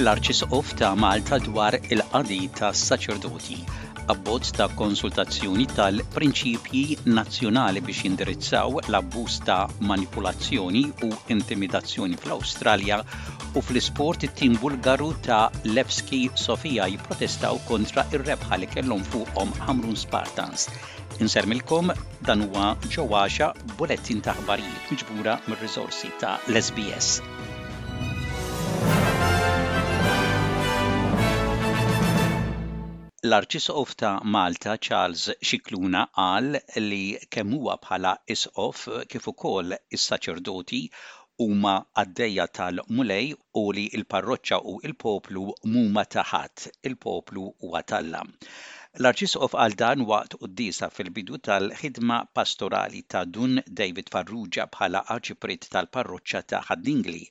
l-Arċisqof ta' Malta dwar il-qadi ta' saċerdoti, abbozz ta' konsultazzjoni tal-prinċipji nazzjonali biex jindirizzaw l-abbuż ta' manipulazzjoni u intimidazzjoni fl-Awstralja u fl-isport it-tim Bulgaru ta' Levski Sofija jipprotestaw kontra ir-rebħa li kellhom fuqhom Ħamrun Spartans. Insermilkom dan huwa ġewwaxa bulettin ta' aħbarijiet miġbura mir-riżorsi ta' l-SBS. L-Arċisqof ta' Malta Charles Scicluna qal li kemm huwa bħala isqof kif ukoll is-saċerdoti huma għaddejja tal-mulej u li l-parroċċa u l-poplu huma ta' ħadd, il-poplu huwa talla. L-Arċisqof qal dan waqt qudiesa fil-bidu tal-ħidma pastorali ta' Dun David Farrugia bħala arċipriet tal-parroċċa ta' Ħaddingli.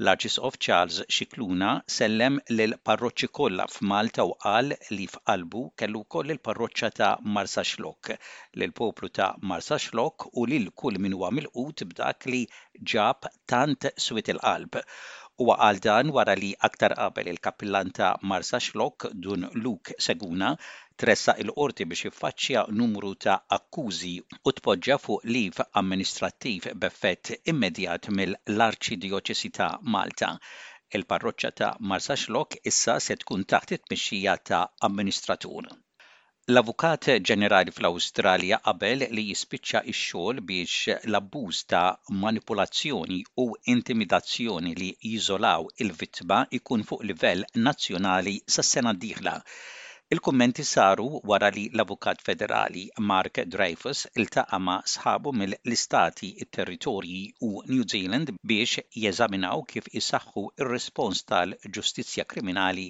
L-Arċisqof Charles Scicluna sellem lill-parroċċi kollha f'Malta u qal li f'qalbu kellu wkoll il-parroċċa ta' Marsaxlok, lill-poplu ta' Marsaxlok u lil kull min huwa milqut b'dak li ġab tant swit il-qalb. Huwa qal dan wara li aktar qabel il-kappillan ta' Marsaxlok Dun Luke Seguna tressaq il-qorti biex jiffaċċja numru ta' akkużi u tpoġġa fuq liv amministrattiv b'effett immedjat mill-Arċidjoċesi ta' Malta. Il-parroċċa ta' Marsaxlok issa se tkun taħt it-tmexxija ta' amministratur. L-Avukat Ġenerali fl-Awstralja qabel li jispiċċa x-xogħol biex l-abbuż ta' manipulazzjoni u intimidazzjoni li jiżolaw il-vittma ikun fuq livell nazzjonali sas-sena d-dieħla. Il-kummenti saru wara li l-Avukat Federali Mark Dreyfus iltaqa' ma' sħabu mill-istati, it-territorji u New Zealand biex jeżaminaw kif isaħħu ir-rispons tal-ġustizzja kriminali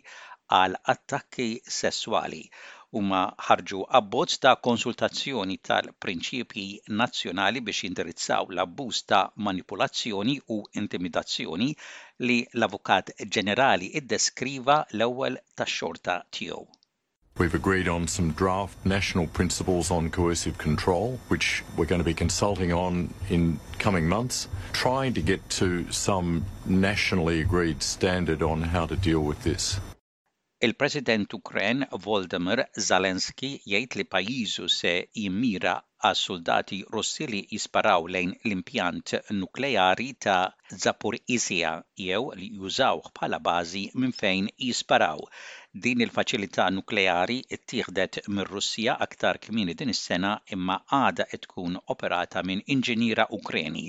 għal attakki sesswali. Huma ħarġu abbozz ta' konsultazzjoni tal-prinċipji nazzjonali biex jindirizzaw l-abbuż ta' manipulazzjoni u intimidazzjoni li l-Avukat Ġenerali iddeskriva l-ewwel tax-xorta tiegħu. We've agreed on some draft national principles on coercive control, which we're going to be consulting on in coming months, trying to get to some nationally agreed standard on how to deal with this. Il-President Ukren Volodymyr Zelensky jgħid li pajjiżu se jimmira għas-soldati Russi li jisparaw lejn l-impjant nukleari ta' Zaporizhzhia jew li jużawh bħala bażi minn fejn jisparaw. Din il-faċilità nukleari ttieħdet mir-Russja aktar kmieni din is-sena imma għadha qed tkun operata minn inġiniera Ukreni.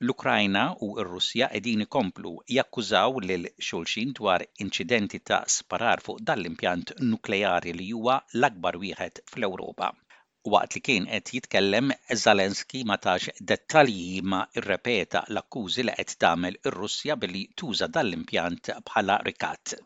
L-Ukrajna u r-Russja qegħdin ikomplu jakkużaw lil xulxin dwar inċidenti ta' sparar fuq dan l-impjant nukleari li huwa l-akbar wieħed fl-Ewropa. Waqt li kien qed jitkellem, Zelensky ma tax dettalji ma rrepeta l-akkużi li qed tagħmel ir-Russja billi tuża dan l-impjant bħala rikat.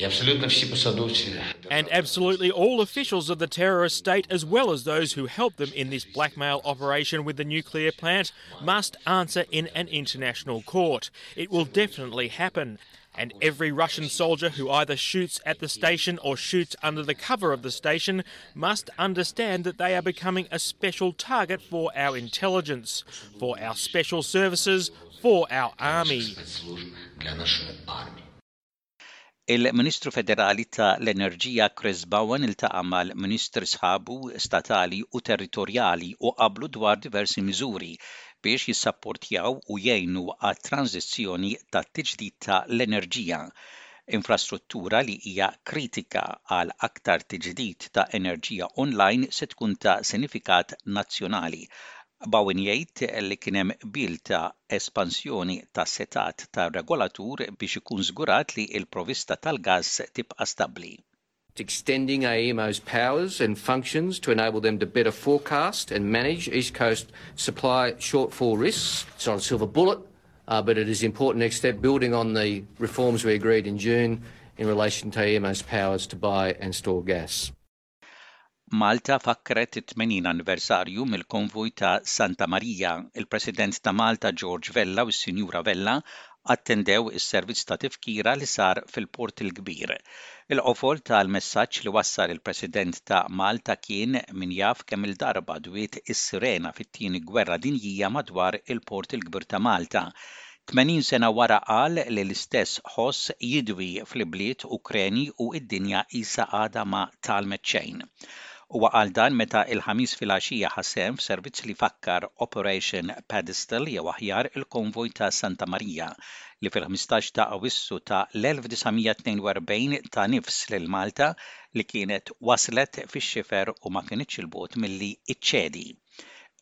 And absolutely all officials of the terrorist state, as well as those who help them in this blackmail operation with the nuclear plant, must answer in an international court. It will definitely happen. And every Russian soldier who either shoots at the station or shoots under the cover of the station must understand that they are becoming a special target for our intelligence, for our special services, for our army. Il-Ministru Federali ta' l-Enerġija Chris Bowen iltaqa' mal-Ministri sħabu statali u territorjali u qablu dwar diversi miżuri biex jissapportjaw u jgħinu għat-tranzizzjoni tat-tiġdid ta' l-enerġija. Infrastruttura li hija kritika għal aktar tiġdid ta' enerġija online se tkun ta' sinifikat nazzjonali. Bowen jgħid li kien hemm bil ta' espansjoni ta' setat ta' regolatur biex ikun żgurat li l-provista tal-gass tibqa' stabbli. Extending AEMO's powers and functions to enable them to better forecast and manage East Coast supply shortfall risks. It's not a silver bullet, but it is an important next step, building on the reforms we agreed in June in relation to AEMO's powers to buy and store gas. Malta fakkret it-80 anniversarju mill-konvoj ta' Santa Maria. Il-President ta' Malta George Vella u s-Sinjura Vella attendew is-servizz ta' tifkira li sar fil-Port il-Kbir. Il-qofol tal-messaġġ li wassal il-President ta' Malta kien min jaf kemm il-darba dwiet is-sirena fit-tieni gwerra dinjija madwar il-Port il-Kbir ta' Malta. 80 sena wara qal li l-istess ħoss jidwi fl-bliet Ukreni u id-dinja isa għada ma talmet xejn. Huwa qal dan meta il-ħamis filgħaxija ħasem f'servizz li fakkar Operation Pedestal jew aħjar il-konvoj ta' Santa Marija li fil-15 ta' Awwissu ta' l-1942 ta' nifs lil Malta li kienet waslet fix-xifer u ma kienitx il-bot milli iċċedi.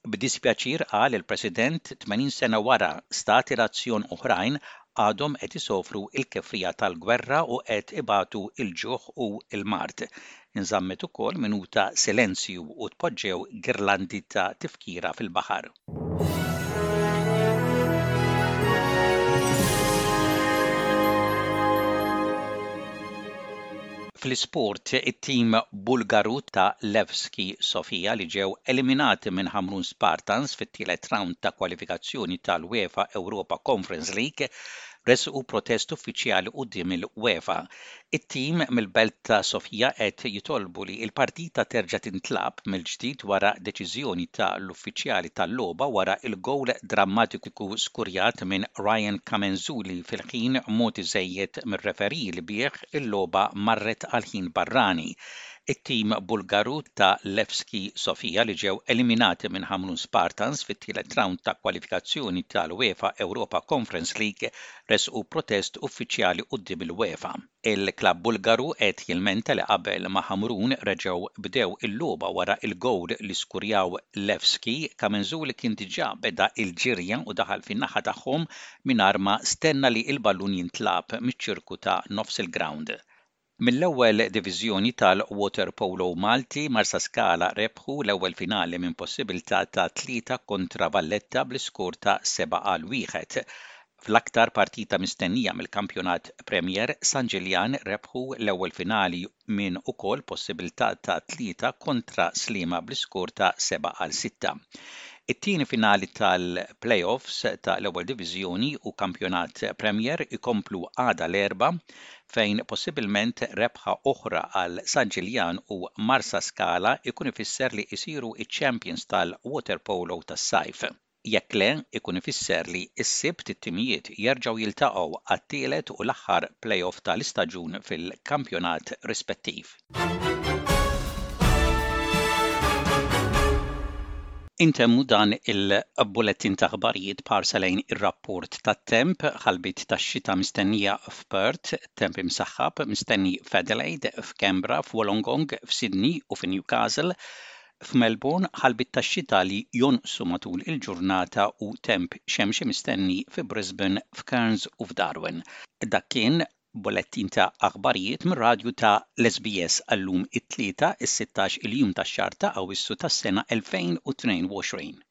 B'dispjaċir qal il-President 80 sena wara stati razzjon oħrajn għadhom qed isofru l-kefrija tal-gwerra u qed ibatu il-ġuħ u l-mart. Inżammet ukoll minuta silenzju u tpoġġew girlandi ta' tifkira fil-baħar. Fl-isport, it-tim Bulgaru ta' Levski Sofija li ġew eliminati minn Ħamrun Spartans fit-tielet round ta' kwalifikazzjoni tal-UEFA Europa Conference League resqu protest uffiċjali quddiem il-UEFA. It-tim mill-belt ta' Sofija qed jitolbu li l-partita terġa' tintlab mill-ġdid wara deċiżjoni ta' l-uffiċjali tal-logħba wara il-gowl drammatiku skurjat minn Ryan Camenzuli fil-ħin mod iżejjed mir-referij li bih il-logħba marret għal ħin barrani. It-tim Bulgaru ta' Levski Sofija li ġew eliminati minn Ħamrun Spartans fit-tielet round ta' kwalifikazzjoni tal-UEFA Europa Conference League resqu protest uffiċjali quddiem il-UEFA. Il-klabb Bulgaru qed jilmenta li qabel ma' Ħamrun reġgħu bdew il-logħba wara il-gowl li skurjaw Levski, Camenzuli kien diġà beda il-ġirja u daħal fin-naħa tagħhom mingħajr ma stenna li l-ballun jintlab miċ-ċirku ta' nofs il-ground. Mill-ewwel diviżjoni tal-Water Polo Malti Marsa Skala rebħu l-ewwel finali minn possibilità ta' 3 kontra Valletta bl-iskur ta' 7-1. Fl-aktar partita mistennija mill-kampjonat Premier, San Ġiljan rebħu l-ewwel finali minn ukoll possibilità ta' 3 kontra Slima bl-iskur ta' 7-6. It-tieni finali tal-playoffs ta' l-ewwel diviżjoni u kampjonat Premier ikomplu għada l-erba' fejn possibilment rebħa oħra għal San Ġiljan u Marsa Skala ikun ifisser li jsiru iċ-champions tal-Water Polo tas-sajf. Jekk le ikun ifisser li s-sibt it-timijiet jerġgħu jiltaqgħu għat-tielet u l-aħħar play-off tal-istaġun fil-kampjonat rispettiv. Intemmu dan il-bulletin ta' aħbarijiet parsalejn ir-rapport tat-temp ħalbit tax-xita mistennija f'Perth, temp imsaħħab mistenni f'Adelaide, f'Kembra, f'Wolongong, f'Sydney u f'Newcastle. F'Melbourne ħalbit tax-xita li jonqsu matul il-ġurnata u temp xemxi mistenni fi Brisbane, f'Cairns u f'Darwin. Dak kien bullettin ta' aħbarijiet mir-radju ta' l-SBS għallum it-3 is-16 il-jum tax-xahar ta' Awwissu tas-sena 2022.